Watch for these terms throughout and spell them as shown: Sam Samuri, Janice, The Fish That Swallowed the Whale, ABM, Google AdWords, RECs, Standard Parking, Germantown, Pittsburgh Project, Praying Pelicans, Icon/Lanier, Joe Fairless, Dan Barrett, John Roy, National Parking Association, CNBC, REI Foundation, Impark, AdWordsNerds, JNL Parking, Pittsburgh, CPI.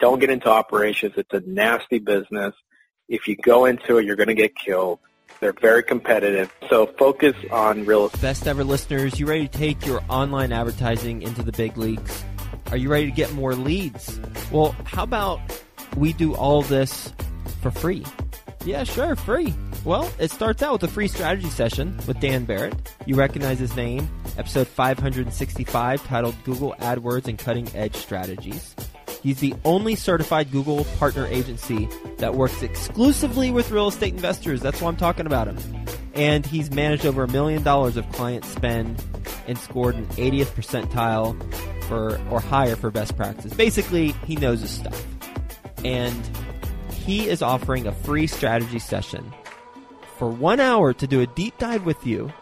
Don't get into operations. It's a nasty business. If you go into it, you're going to get killed. They're very competitive. So focus on real estate. Best ever listeners, you ready to take your online advertising into the big leagues? Are you ready to get more leads? Well, how about we do all this for free? Yeah, sure, free. Well, it starts out with a free strategy session with Dan Barrett. You recognize his name, episode 565, titled Google AdWords and Cutting Edge Strategies. He's the only certified Google partner agency that works exclusively with real estate investors. That's why I'm talking about him. And he's managed over $1 million of client spend and scored an 80th percentile for or higher for best practice. Basically, he knows his stuff. And he is offering a free strategy session for 1 hour to do a deep dive with you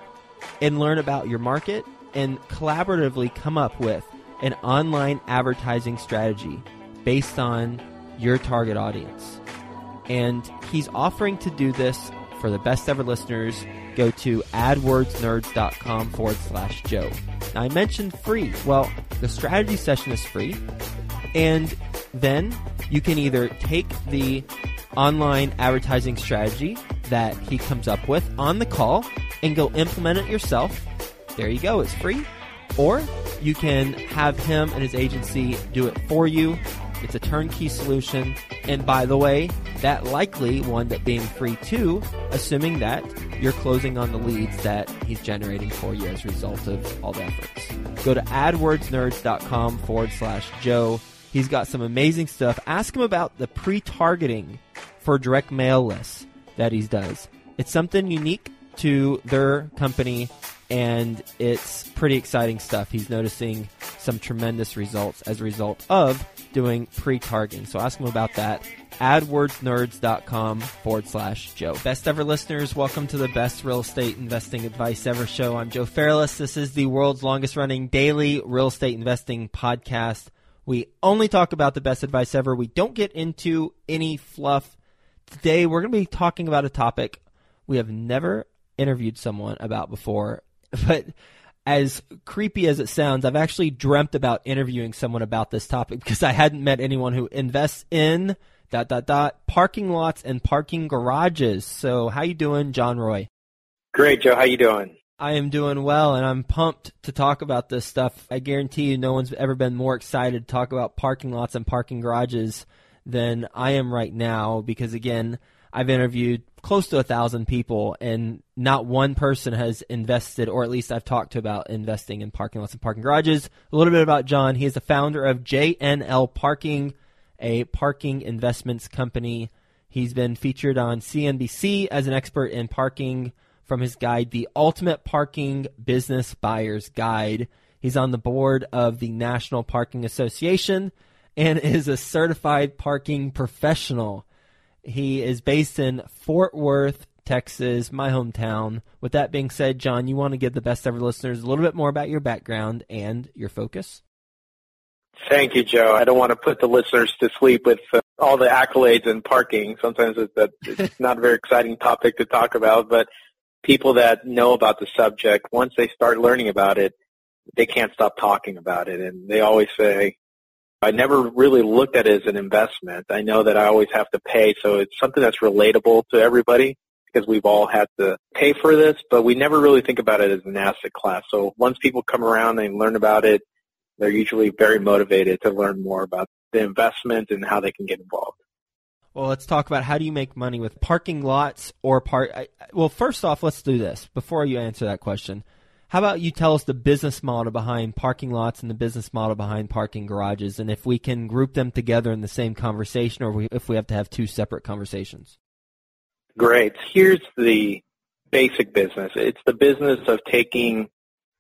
and learn about your market and collaboratively come up with an online advertising strategy based on your target audience. And he's offering to do this for the best ever listeners. Go to adwordsnerds.com/Joe. Now, I mentioned free. Well, the strategy session is free. And then you can either take the online advertising strategy that he comes up with on the call and go implement it yourself. There you go. It's free. Or you can have him and his agency do it for you. It's a turnkey solution. And by the way, that likely will end up being free too, assuming that you're closing on the leads that he's generating for you as a result of all the efforts. Go to adwordsnerds.com/Joe. He's got some amazing stuff. Ask him about the pre-targeting for direct mail lists that he does. It's something unique to their company, and it's pretty exciting stuff. He's noticing some tremendous results as a result of doing pre-targeting. So ask him about that. AdWordsNerds.com/Joe. Best ever listeners, welcome to the best real estate investing advice ever show. I'm Joe Fairless. This is the world's longest running daily real estate investing podcast. We only talk about the best advice ever. We don't get into any fluff. Today, we're going to be talking about a topic we have never interviewed someone about before, but as creepy as it sounds, I've actually dreamt about interviewing someone about this topic because I hadn't met anyone who invests in ... parking lots and parking garages. So how you doing, John Roy? Great, Joe. How you doing? I am doing well, and I'm pumped to talk about this stuff. I guarantee you no one's ever been more excited to talk about parking lots and parking garages than I am right now because, again, I've interviewed close to 1,000 people, and not one person has invested, or at least I've talked to about investing in parking lots and parking garages. A little bit about John. He is the founder of JNL Parking, a parking investments company. He's been featured on CNBC as an expert in parking from his guide, The Ultimate Parking Business Buyer's Guide. He's on the board of the National Parking Association and is a certified parking professional. He is based in Fort Worth, Texas, my hometown. With that being said, John, you want to give the best ever listeners a little bit more about your background and your focus? Thank you, Joe. I don't want to put the listeners to sleep with all the accolades and parking. Sometimes it's not a very exciting topic to talk about, but people that know about the subject, once they start learning about it, they can't stop talking about it. And they always say, I never really looked at it as an investment. I know that I always have to pay, so it's something that's relatable to everybody because we've all had to pay for this, but we never really think about it as an asset class. So once people come around and learn about it, they're usually very motivated to learn more about the investment and how they can get involved. Well, let's talk about how do you make money with parking lots or Well, first off, let's do this. Before you answer that question, how about you tell us the business model behind parking lots and the business model behind parking garages, and if we can group them together in the same conversation or if we have to have two separate conversations? Great. Here's the basic business. It's the business of taking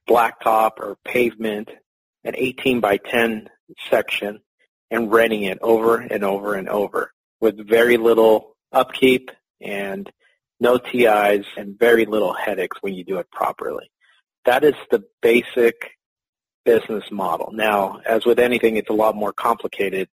blacktop or pavement, an 18 by 10 section, and renting it over and over and over with very little upkeep and no TIs and very little headaches when you do it properly. That is the basic business model. Now, as with anything, it's a lot more complicated,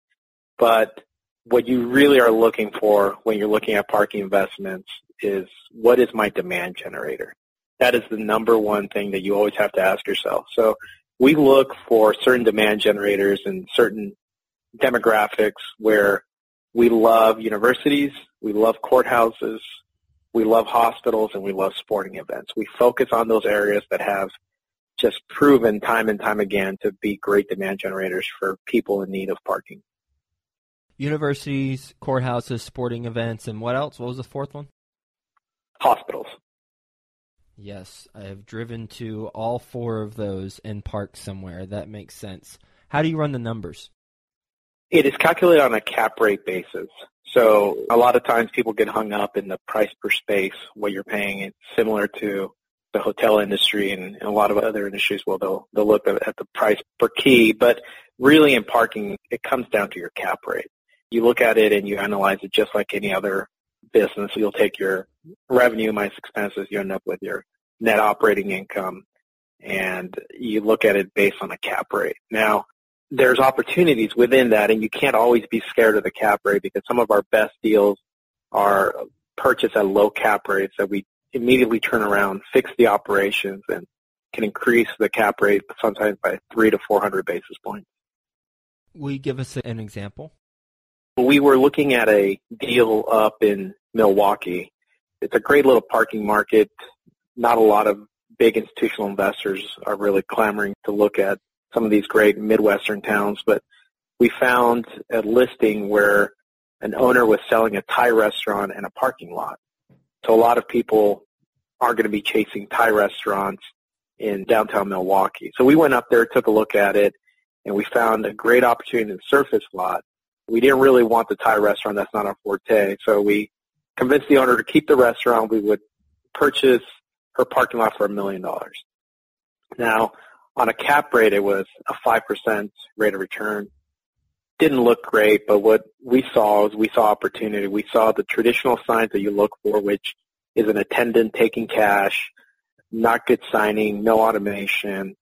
but what you really are looking for when you're looking at parking investments is, what is my demand generator? That is the number one thing that you always have to ask yourself. So we look for certain demand generators and certain demographics where we love universities, we love courthouses, we love hospitals, and we love sporting events. We focus on those areas that have just proven time and time again to be great demand generators for people in need of parking. Universities, courthouses, sporting events, and what else? What was the fourth one? Hospitals. Yes, I have driven to all four of those and parked somewhere. That makes sense. How do you run the numbers? It is calculated on a cap rate basis. So a lot of times people get hung up in the price per space, what you're paying. It's similar to the hotel industry and a lot of other industries. Well, they'll look at the price per key, but really in parking, it comes down to your cap rate. You look at it and you analyze it just like any other business. You'll take your revenue minus expenses, you end up with your net operating income, and you look at it based on a cap rate. Now, there's opportunities within that, and you can't always be scared of the cap rate because some of our best deals are purchased at low cap rates that we immediately turn around, fix the operations, and can increase the cap rate sometimes by 300 to 400 basis points. Will you give us an example? We were looking at a deal up in Milwaukee. It's a great little parking market. Not a lot of big institutional investors are really clamoring to look at some of these great Midwestern towns, but we found a listing where an owner was selling a Thai restaurant and a parking lot. So a lot of people are going to be chasing Thai restaurants in downtown Milwaukee. So we went up there, took a look at it, and we found a great opportunity in the surface lot. We didn't really want the Thai restaurant. That's not our forte. So we convinced the owner to keep the restaurant. We would purchase her parking lot for $1 million. Now, on a cap rate, it was a 5% rate of return. Didn't look great, but what we saw is we saw opportunity. We saw the traditional signs that you look for, which is an attendant taking cash, not good signing, no automation,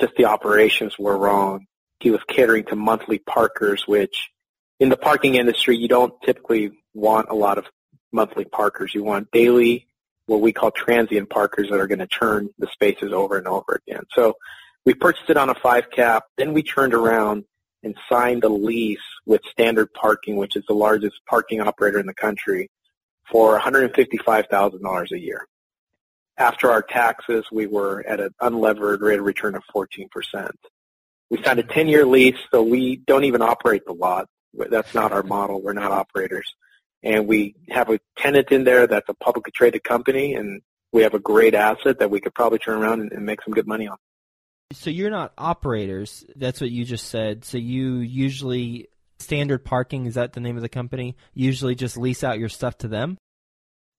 just the operations were wrong. He was catering to monthly parkers, which in the parking industry, you don't typically want a lot of monthly parkers. You want daily, what we call transient parkers that are going to turn the spaces over and over again. So we purchased it on a 5 cap. Then we turned around and signed a lease with Standard Parking, which is the largest parking operator in the country, for $155,000 a year. After our taxes, we were at an unlevered rate of return of 14%. We signed a 10-year lease, so we don't even operate the lot. That's not our model. We're not operators. And we have a tenant in there that's a publicly traded company, and we have a great asset that we could probably turn around and make some good money on. So you're not operators. That's what you just said. So you usually, Standard Parking, is that the name of the company, usually just lease out your stuff to them?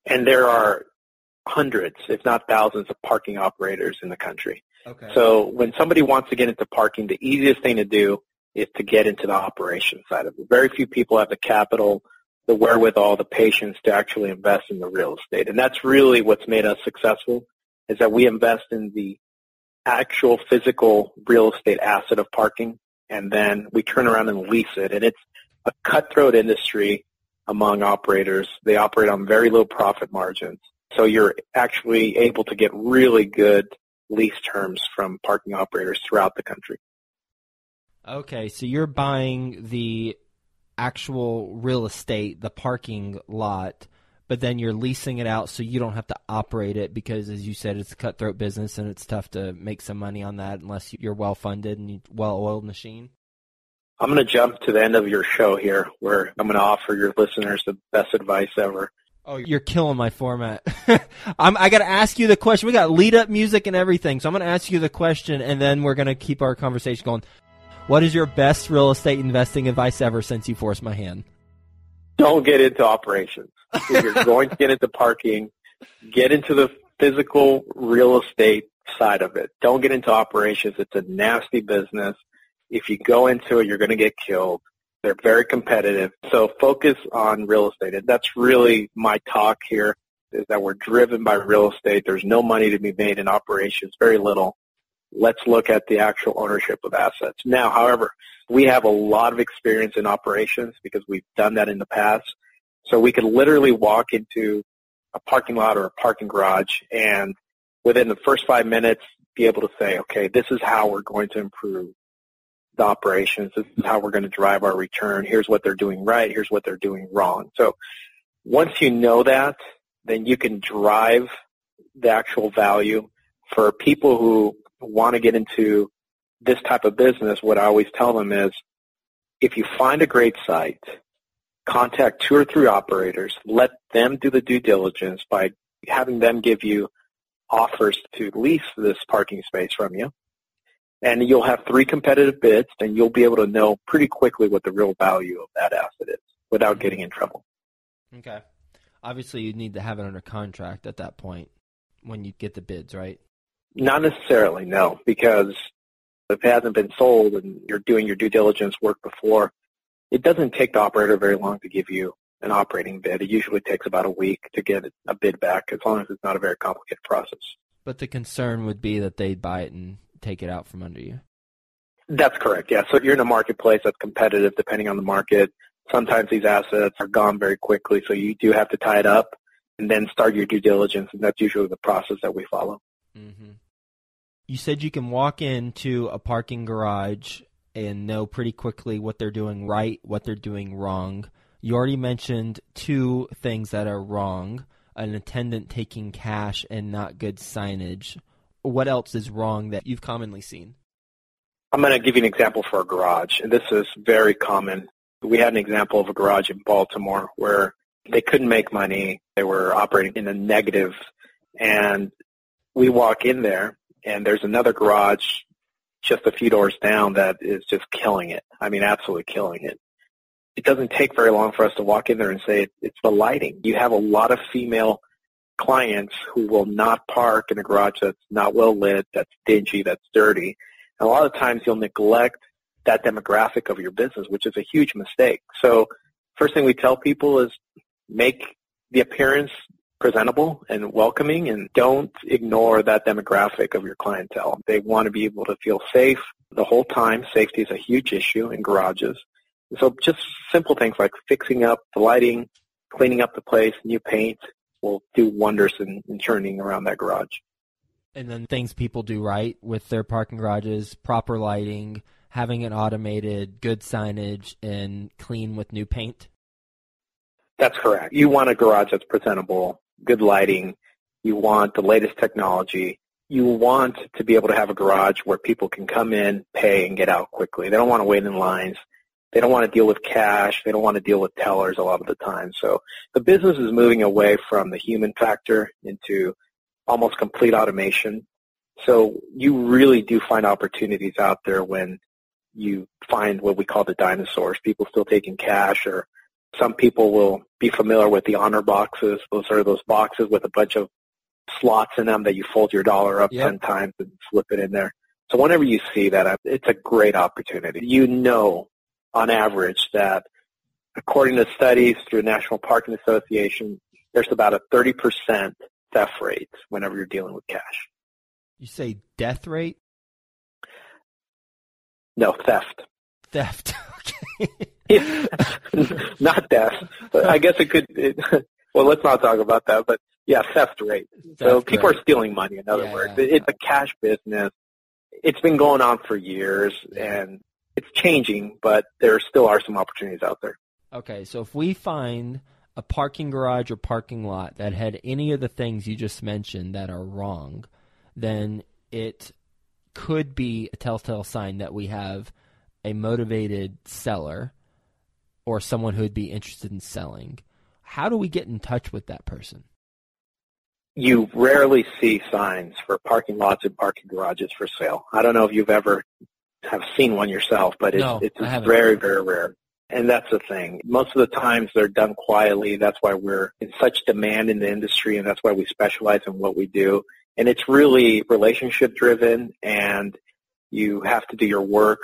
And there are hundreds, if not thousands, of parking operators in the country. Okay. So when somebody wants to get into parking, the easiest thing to do is to get into the operation side of it. Very few people have the capital, the wherewithal, the patience to actually invest in the real estate. And that's really what's made us successful, is that we invest in the actual physical real estate asset of parking, and then we turn around and lease it. And it's a cutthroat industry among operators. They operate on very low profit margins. So you're actually able to get really good lease terms from parking operators throughout the country. Okay, so you're buying the actual real estate, the parking lot, but then you're leasing it out so you don't have to operate it because, as you said, it's a cutthroat business and it's tough to make some money on that unless you're well-funded and well-oiled machine. I'm going to jump to the end of your show here where I'm going to offer your listeners the best advice ever. Oh, you're killing my format. I got to ask you the question. We got lead-up music and everything, so I'm going to ask you the question and then we're going to keep our conversation going. What is your best real estate investing advice ever since you forced my hand? Don't get into operations. If you're going to get into parking, get into the physical real estate side of it. Don't get into operations. It's a nasty business. If you go into it, you're going to get killed. They're very competitive. So focus on real estate. And that's really my talk here, is that we're driven by real estate. There's no money to be made in operations, very little. Let's look at the actual ownership of assets. Now, however, we have a lot of experience in operations because we've done that in the past. So we could literally walk into a parking lot or a parking garage and within the first 5 minutes be able to say, okay, this is how we're going to improve the operations. This is how we're going to drive our return. Here's what they're doing right. Here's what they're doing wrong. So once you know that, then you can drive the actual value. For people who want to get into this type of business, what I always tell them is, if you find a great site, contact 2 or 3 operators, let them do the due diligence by having them give you offers to lease this parking space from you. And you'll have 3 competitive bids, and you'll be able to know pretty quickly what the real value of that asset is without getting in trouble. Okay. Obviously, you need to have it under contract at that point when you get the bids, right? Not necessarily, no, because if it hasn't been sold and you're doing your due diligence work before, it doesn't take the operator very long to give you an operating bid. It usually takes about a week to get a bid back, as long as it's not a very complicated process. But the concern would be that they'd buy it and take it out from under you. That's correct, yeah. So you're in a marketplace that's competitive depending on the market. Sometimes these assets are gone very quickly, so you do have to tie it up and then start your due diligence, and that's usually the process that we follow. Mm-hmm. You said you can walk into a parking garage and know pretty quickly what they're doing right, what they're doing wrong. You already mentioned 2 things that are wrong, an attendant taking cash and not good signage. What else is wrong that you've commonly seen? I'm going to give you an example for a garage, and this is very common. We had an example of a garage in Baltimore where they couldn't make money. They were operating in a negative, and we walk in there, and there's another garage just a few doors down that is just killing it. I mean, absolutely killing it. It doesn't take very long for us to walk in there and say, it's the lighting. You have a lot of female clients who will not park in a garage that's not well lit, that's dingy, that's dirty. And a lot of times you'll neglect that demographic of your business, which is a huge mistake. So first thing we tell people is make the appearance presentable and welcoming, and don't ignore that demographic of your clientele. They want to be able to feel safe the whole time. Safety is a huge issue in garages. So just simple things like fixing up the lighting, cleaning up the place, new paint will do wonders in turning around that garage. And then things people do right with their parking garages: proper lighting, having it automated, good signage, and clean with new paint. That's correct. You want a garage that's presentable, good lighting, you want the latest technology, you want to be able to have a garage where people can come in, pay, and get out quickly. They don't want to wait in lines. They don't want to deal with cash. They don't want to deal with tellers a lot of the time. So the business is moving away from the human factor into almost complete automation. So you really do find opportunities out there when you find what we call the dinosaurs, people still taking cash, or some people will be familiar with the honor boxes. Those are those boxes with a bunch of slots in them that you fold your dollar up 10 times and slip it in there. So whenever you see that, it's a great opportunity. You know, on average, that according to studies through National Parking Association, there's about a 30% theft rate whenever you're dealing with cash. You say death rate? No, theft. Theft, okay. Yeah. Not theft, but I guess well, let's not talk about that, but yeah, theft rate. So people are stealing money, in other words. It's a cash business. It's been going on for years, and it's changing, but there still are some opportunities out there. Okay, so if we find a parking garage or parking lot that had any of the things you just mentioned that are wrong, then it could be a telltale sign that we have a motivated seller or someone who would be interested in selling. How do we get in touch with that person? You rarely see signs for parking lots and parking garages for sale. I don't know if you've ever have seen one yourself, but it's very, very rare. And that's the thing. Most of the times they're done quietly. That's why we're in such demand in the industry, and that's why we specialize in what we do. And it's really relationship-driven, and you have to do your work.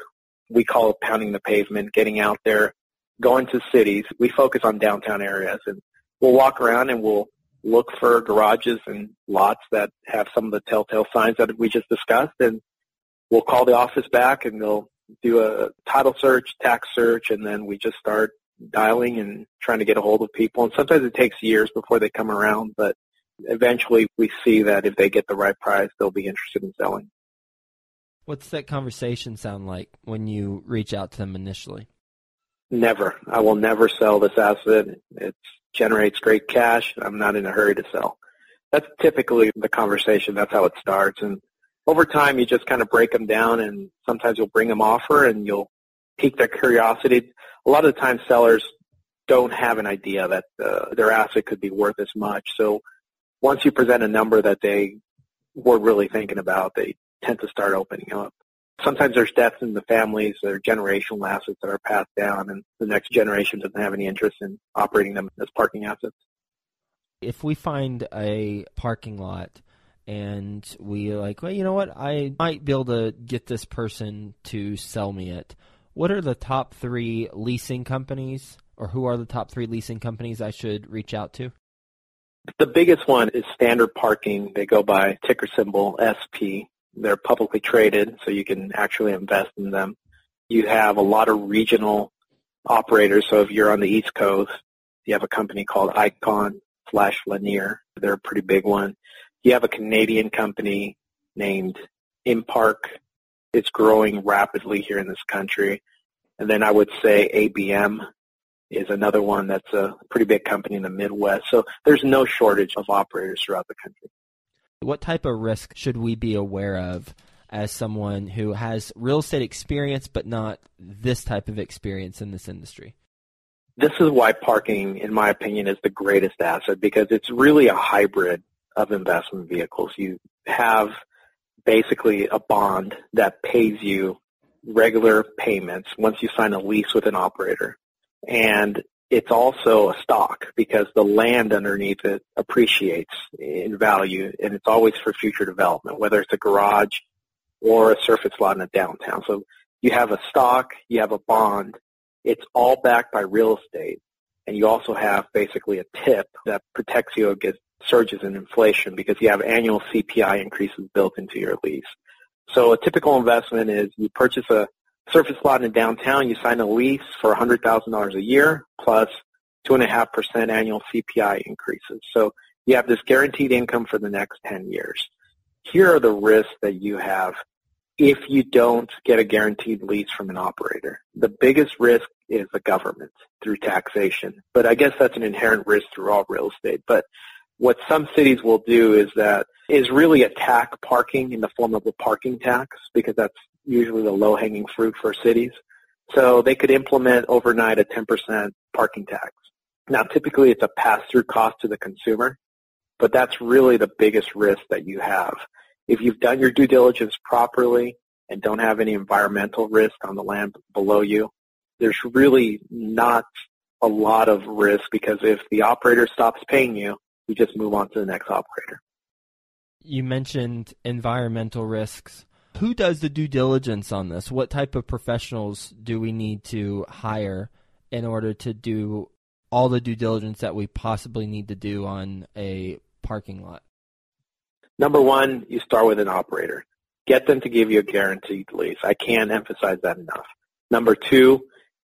We call it pounding the pavement, getting out there, going to cities. We focus on downtown areas, and we'll walk around and we'll look for garages and lots that have some of the telltale signs that we just discussed, and we'll call the office back and they'll do a title search, tax search, and then we just start dialing and trying to get a hold of people. And sometimes it takes years before they come around, but eventually we see that if they get the right price, they'll be interested in selling. What's that conversation sound like when you reach out to them initially? Never. I will never sell this asset. It generates great cash. I'm not in a hurry to sell. That's typically the conversation. That's how it starts. And over time, you just kind of break them down, and sometimes you'll bring them offer, and you'll pique their curiosity. A lot of the time, sellers don't have an idea that their asset could be worth as much. So once you present a number that they were really thinking about, they tend to start opening up. Sometimes there's deaths in the families, there are generational assets that are passed down, and the next generation doesn't have any interest in operating them as parking assets. If we find a parking lot and we're like, well, you know what, I might be able to get this person to sell me it, what are the top three leasing companies, or who are the top three leasing companies I should reach out to? The biggest one is Standard Parking. They go by ticker symbol SP. They're publicly traded, so you can actually invest in them. You have a lot of regional operators. So if you're on the East Coast, you have a company called Icon/Lanier. They're a pretty big one. You have a Canadian company named Impark. It's growing rapidly here in this country. And then I would say ABM is another one that's a pretty big company in the Midwest. So there's no shortage of operators throughout the country. What type of risk should we be aware of as someone who has real estate experience but not this type of experience in this industry? This is why parking, in my opinion, is the greatest asset, because it's really a hybrid of investment vehicles. You have basically a bond that pays you regular payments once you sign a lease with an operator. And it's also a stock, because the land underneath it appreciates in value, and it's always for future development, whether it's a garage or a surface lot in a downtown. So you have a stock, you have a bond, it's all backed by real estate, and you also have basically a tip that protects you against surges in inflation because you have annual CPI increases built into your lease. So a typical investment is you purchase a surface lot in downtown, you sign a lease for $100,000 a year plus 2.5% annual CPI increases. So you have this guaranteed income for the next 10 years. Here are the risks that you have if you don't get a guaranteed lease from an operator. The biggest risk is the government through taxation, but I guess that's an inherent risk through all real estate. But what some cities will do is really attack parking in the form of a parking tax, because that's usually the low-hanging fruit for cities. So they could implement overnight a 10% parking tax. Now, typically it's a pass-through cost to the consumer, but that's really the biggest risk that you have. If you've done your due diligence properly and don't have any environmental risk on the land below you, there's really not a lot of risk, because if the operator stops paying you, you just move on to the next operator. You mentioned environmental risks. Who does the due diligence on this? What type of professionals do we need to hire in order to do all the due diligence that we possibly need to do on a parking lot? Number one, you start with an operator. Get them to give you a guaranteed lease. I can't emphasize that enough. Number two,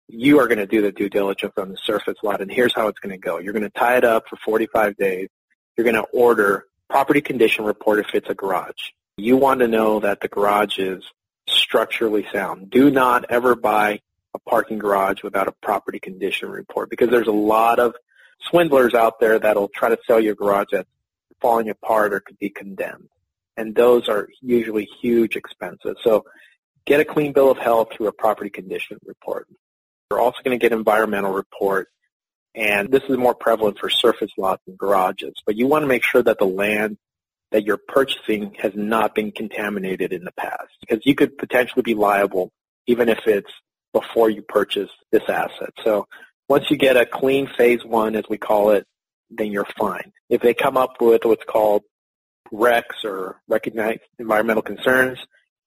you are going to do the due diligence on the surface lot, and here's how it's going to go. You're going to tie it up for 45 days. You're going to order property condition report if it's a garage. You want to know that the garage is structurally sound. Do not ever buy a parking garage without a property condition report, because there's a lot of swindlers out there that'll try to sell you a garage that's falling apart or could be condemned. And those are usually huge expenses. So get a clean bill of health through a property condition report. You're also going to get environmental report. And this is more prevalent for surface lots and garages. But you want to make sure that the land that you're purchasing has not been contaminated in the past, because you could potentially be liable even if it's before you purchase this asset. So once you get a clean phase one, as we call it, then you're fine. If they come up with what's called RECs, or recognized environmental concerns,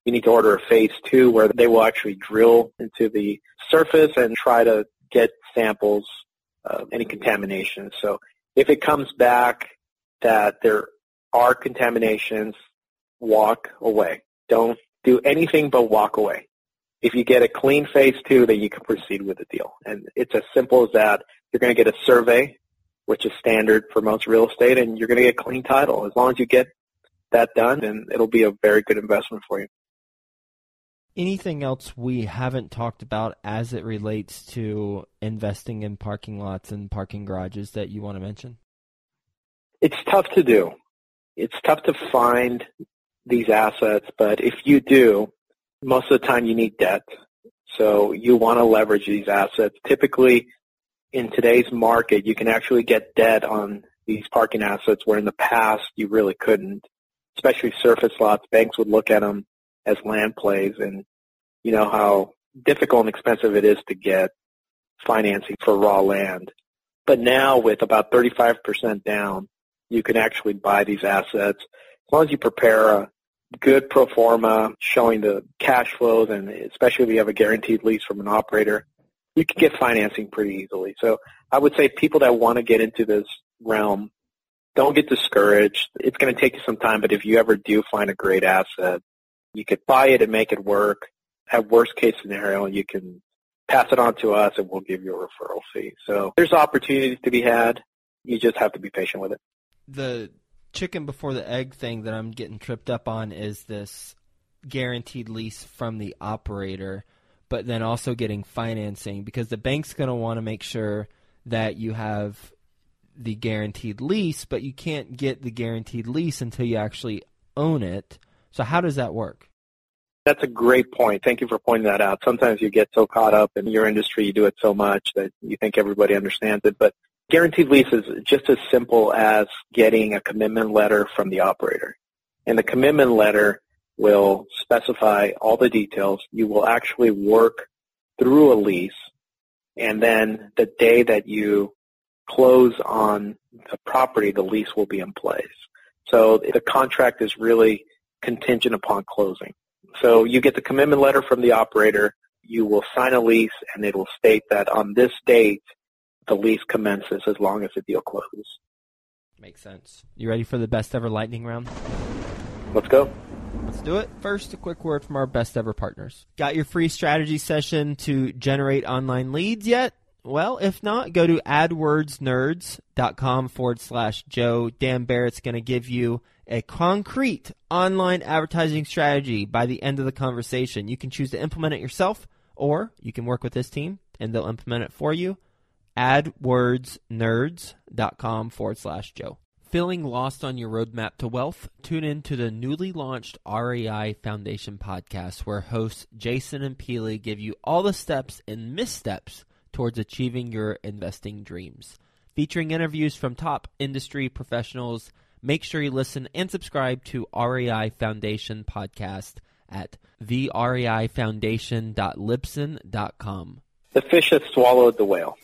you need to order a phase two, where they will actually drill into the surface and try to get samples of any contamination. So if it comes back that there are contaminations, walk away. Don't do anything but walk away. If you get a clean phase two, then you can proceed with the deal. And it's as simple as that. You're going to get a survey, which is standard for most real estate, and you're going to get clean title. As long as you get that done, then it'll be a very good investment for you. anything else we haven't talked about as it relates to investing in parking lots and parking garages that you want to mention? It's tough to do. It's tough to find these assets, but if you do, most of the time you need debt. So you want to leverage these assets. Typically, in today's market, you can actually get debt on these parking assets where in the past you really couldn't, especially surface lots. Banks would look at them as land plays, and you know how difficult and expensive it is to get financing for raw land. But now with about 35% down, you can actually buy these assets as long as you prepare a good pro forma showing the cash flows, and especially if you have a guaranteed lease from an operator, you can get financing pretty easily. So I would say people that want to get into this realm, don't get discouraged. It's going to take you some time, but if you ever do find a great asset, you could buy it and make it work. At worst case scenario, you can pass it on to us and we'll give you a referral fee. So there's opportunities to be had. You just have to be patient with it. The chicken before the egg thing that I'm getting tripped up on is this guaranteed lease from the operator, but then also getting financing, because the bank's going to want to make sure that you have the guaranteed lease, but you can't get the guaranteed lease until you actually own it. So how does that work? That's a great point. Thank you for pointing that out. Sometimes you get so caught up in your industry, you do it so much that you think everybody understands it, but guaranteed lease is just as simple as getting a commitment letter from the operator. And the commitment letter will specify all the details. You will actually work through a lease, and then the day that you close on the property, the lease will be in place. So the contract is really contingent upon closing. So you get the commitment letter from the operator, you will sign a lease, and it will state that on this date, the lease commences as long as the deal closes. Makes sense. You ready for the best ever lightning round? Let's go. Let's do it. First, a quick word from our best ever partners. Got your free strategy session to generate online leads yet? Well, if not, go to adwordsnerds.com/Joe. Dan Barrett's going to give you a concrete online advertising strategy by the end of the conversation. You can choose to implement it yourself, or you can work with this team and they'll implement it for you. AdWordsNerds.com/Joe. Feeling lost on your roadmap to wealth? Tune in to the newly launched REI Foundation podcast, where hosts Jason and Peely give you all the steps and missteps towards achieving your investing dreams. Featuring interviews from top industry professionals, make sure you listen and subscribe to REI Foundation podcast at thereifoundation.libsyn.com. The Fish That Swallowed the Whale.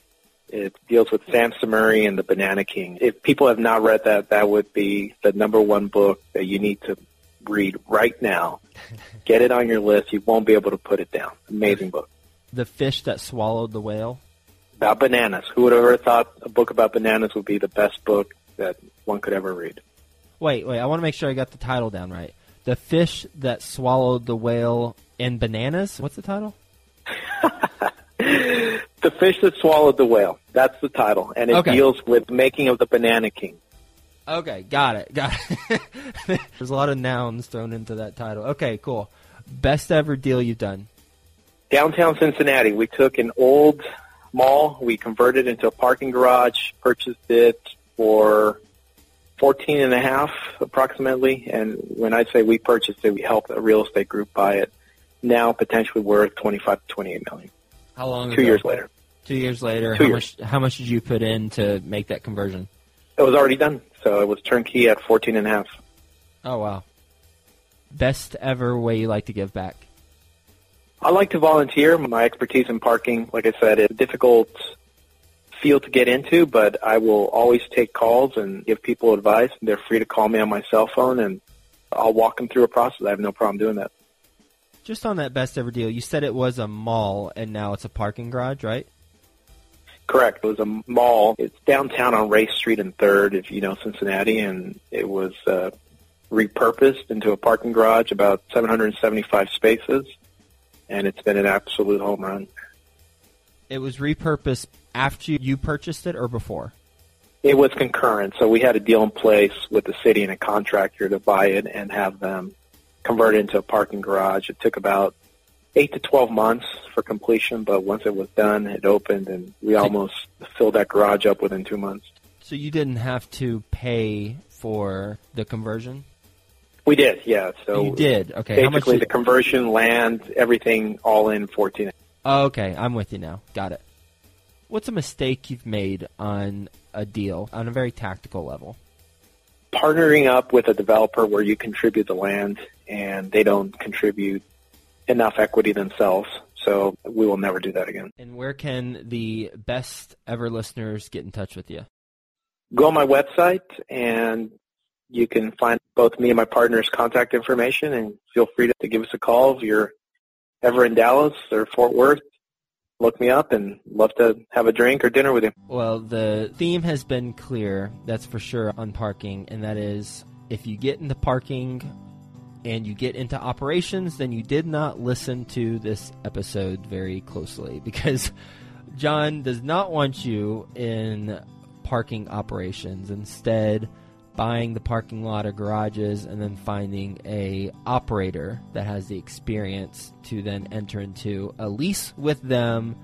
It deals with Sam Samuri and the Banana King. If people have not read that, that would be the number one book that you need to read right now. Get it on your list. You won't be able to put it down. Amazing book. The Fish That Swallowed the Whale? About bananas. Who would have ever thought a book about bananas would be the best book that one could ever read? Wait. I want to make sure I got the title down right. The Fish That Swallowed the Whale and Bananas? What's the title? The Fish That Swallowed the Whale. That's the title. And it deals with making of the Banana King. Okay, got it. There's a lot of nouns thrown into that title. Okay, cool. Best ever deal you've done? Downtown Cincinnati. We took an old mall. We converted it into a parking garage, purchased it for 14 and a half approximately. And when I say we purchased it, we helped a real estate group buy it. Now potentially worth $25 to $28 million. How long ago? 2 years later. 2 years later. How much did you put in to make that conversion? It was already done. So it was turnkey at 14 and a half. Oh, wow. Best ever way you like to give back? I like to volunteer. My expertise in parking, like I said, is a difficult field to get into, but I will always take calls and give people advice. They're free to call me on my cell phone, and I'll walk them through a process. I have no problem doing that. Just on that best ever deal, you said it was a mall and now it's a parking garage, right? Correct. It was a mall. It's downtown on Race Street and 3rd, if you know Cincinnati, and it was repurposed into a parking garage, about 775 spaces, and it's been an absolute home run. It was repurposed after you purchased it or before? It was concurrent, so we had a deal in place with the city and a contractor to buy it and have them converted into a parking garage. It took about 8 to 12 months for completion, but once it was done, it opened, and we almost filled that garage up within 2 months. So you didn't have to pay for the conversion? We did, yeah. So you did, okay. Basically, how much the conversion, land, everything, all in $14. Oh, okay, I'm with you now. Got it. What's a mistake you've made on a deal on a very tactical level? Partnering up with a developer where you contribute the land and they don't contribute enough equity themselves. So we will never do that again. And where can the best ever listeners get in touch with you? Go on my website and you can find both me and my partner's contact information, and feel free to give us a call if you're ever in Dallas or Fort Worth. Look me up and love to have a drink or dinner with you. Well, the theme has been clear, that's for sure, on parking, and that is if you get into parking and you get into operations, then you did not listen to this episode very closely, because John does not want you in parking operations. Instead, buying the parking lot or garages and then finding a operator that has the experience to then enter into a lease with them.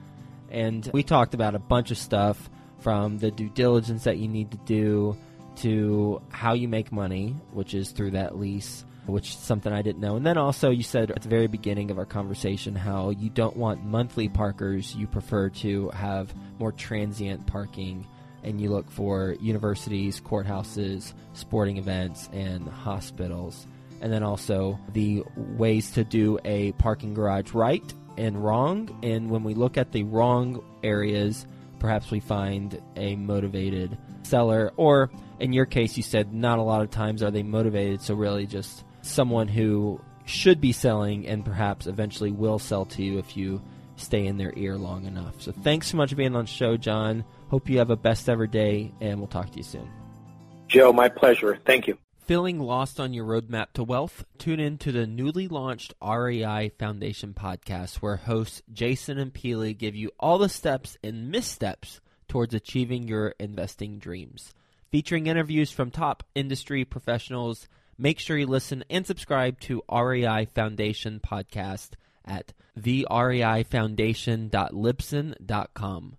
And we talked about a bunch of stuff, from the due diligence that you need to do to how you make money, which is through that lease, which is something I didn't know. And then also you said at the very beginning of our conversation how you don't want monthly parkers. You prefer to have more transient parking, and you look for universities, courthouses, sporting events, and hospitals. And then also the ways to do a parking garage right and wrong. And when we look at the wrong areas, perhaps we find a motivated seller. Or in your case, you said not a lot of times are they motivated, so really just someone who should be selling and perhaps eventually will sell to you if you stay in their ear long enough. So thanks so much for being on the show, John. Hope you have a best ever day, and we'll talk to you soon. Joe, my pleasure. Thank you. Feeling lost on your roadmap to wealth? Tune in to the newly launched REI Foundation podcast, where hosts Jason and Peely give you all the steps and missteps towards achieving your investing dreams. Featuring interviews from top industry professionals, make sure you listen and subscribe to REI Foundation podcast at thereifoundation.libsyn.com.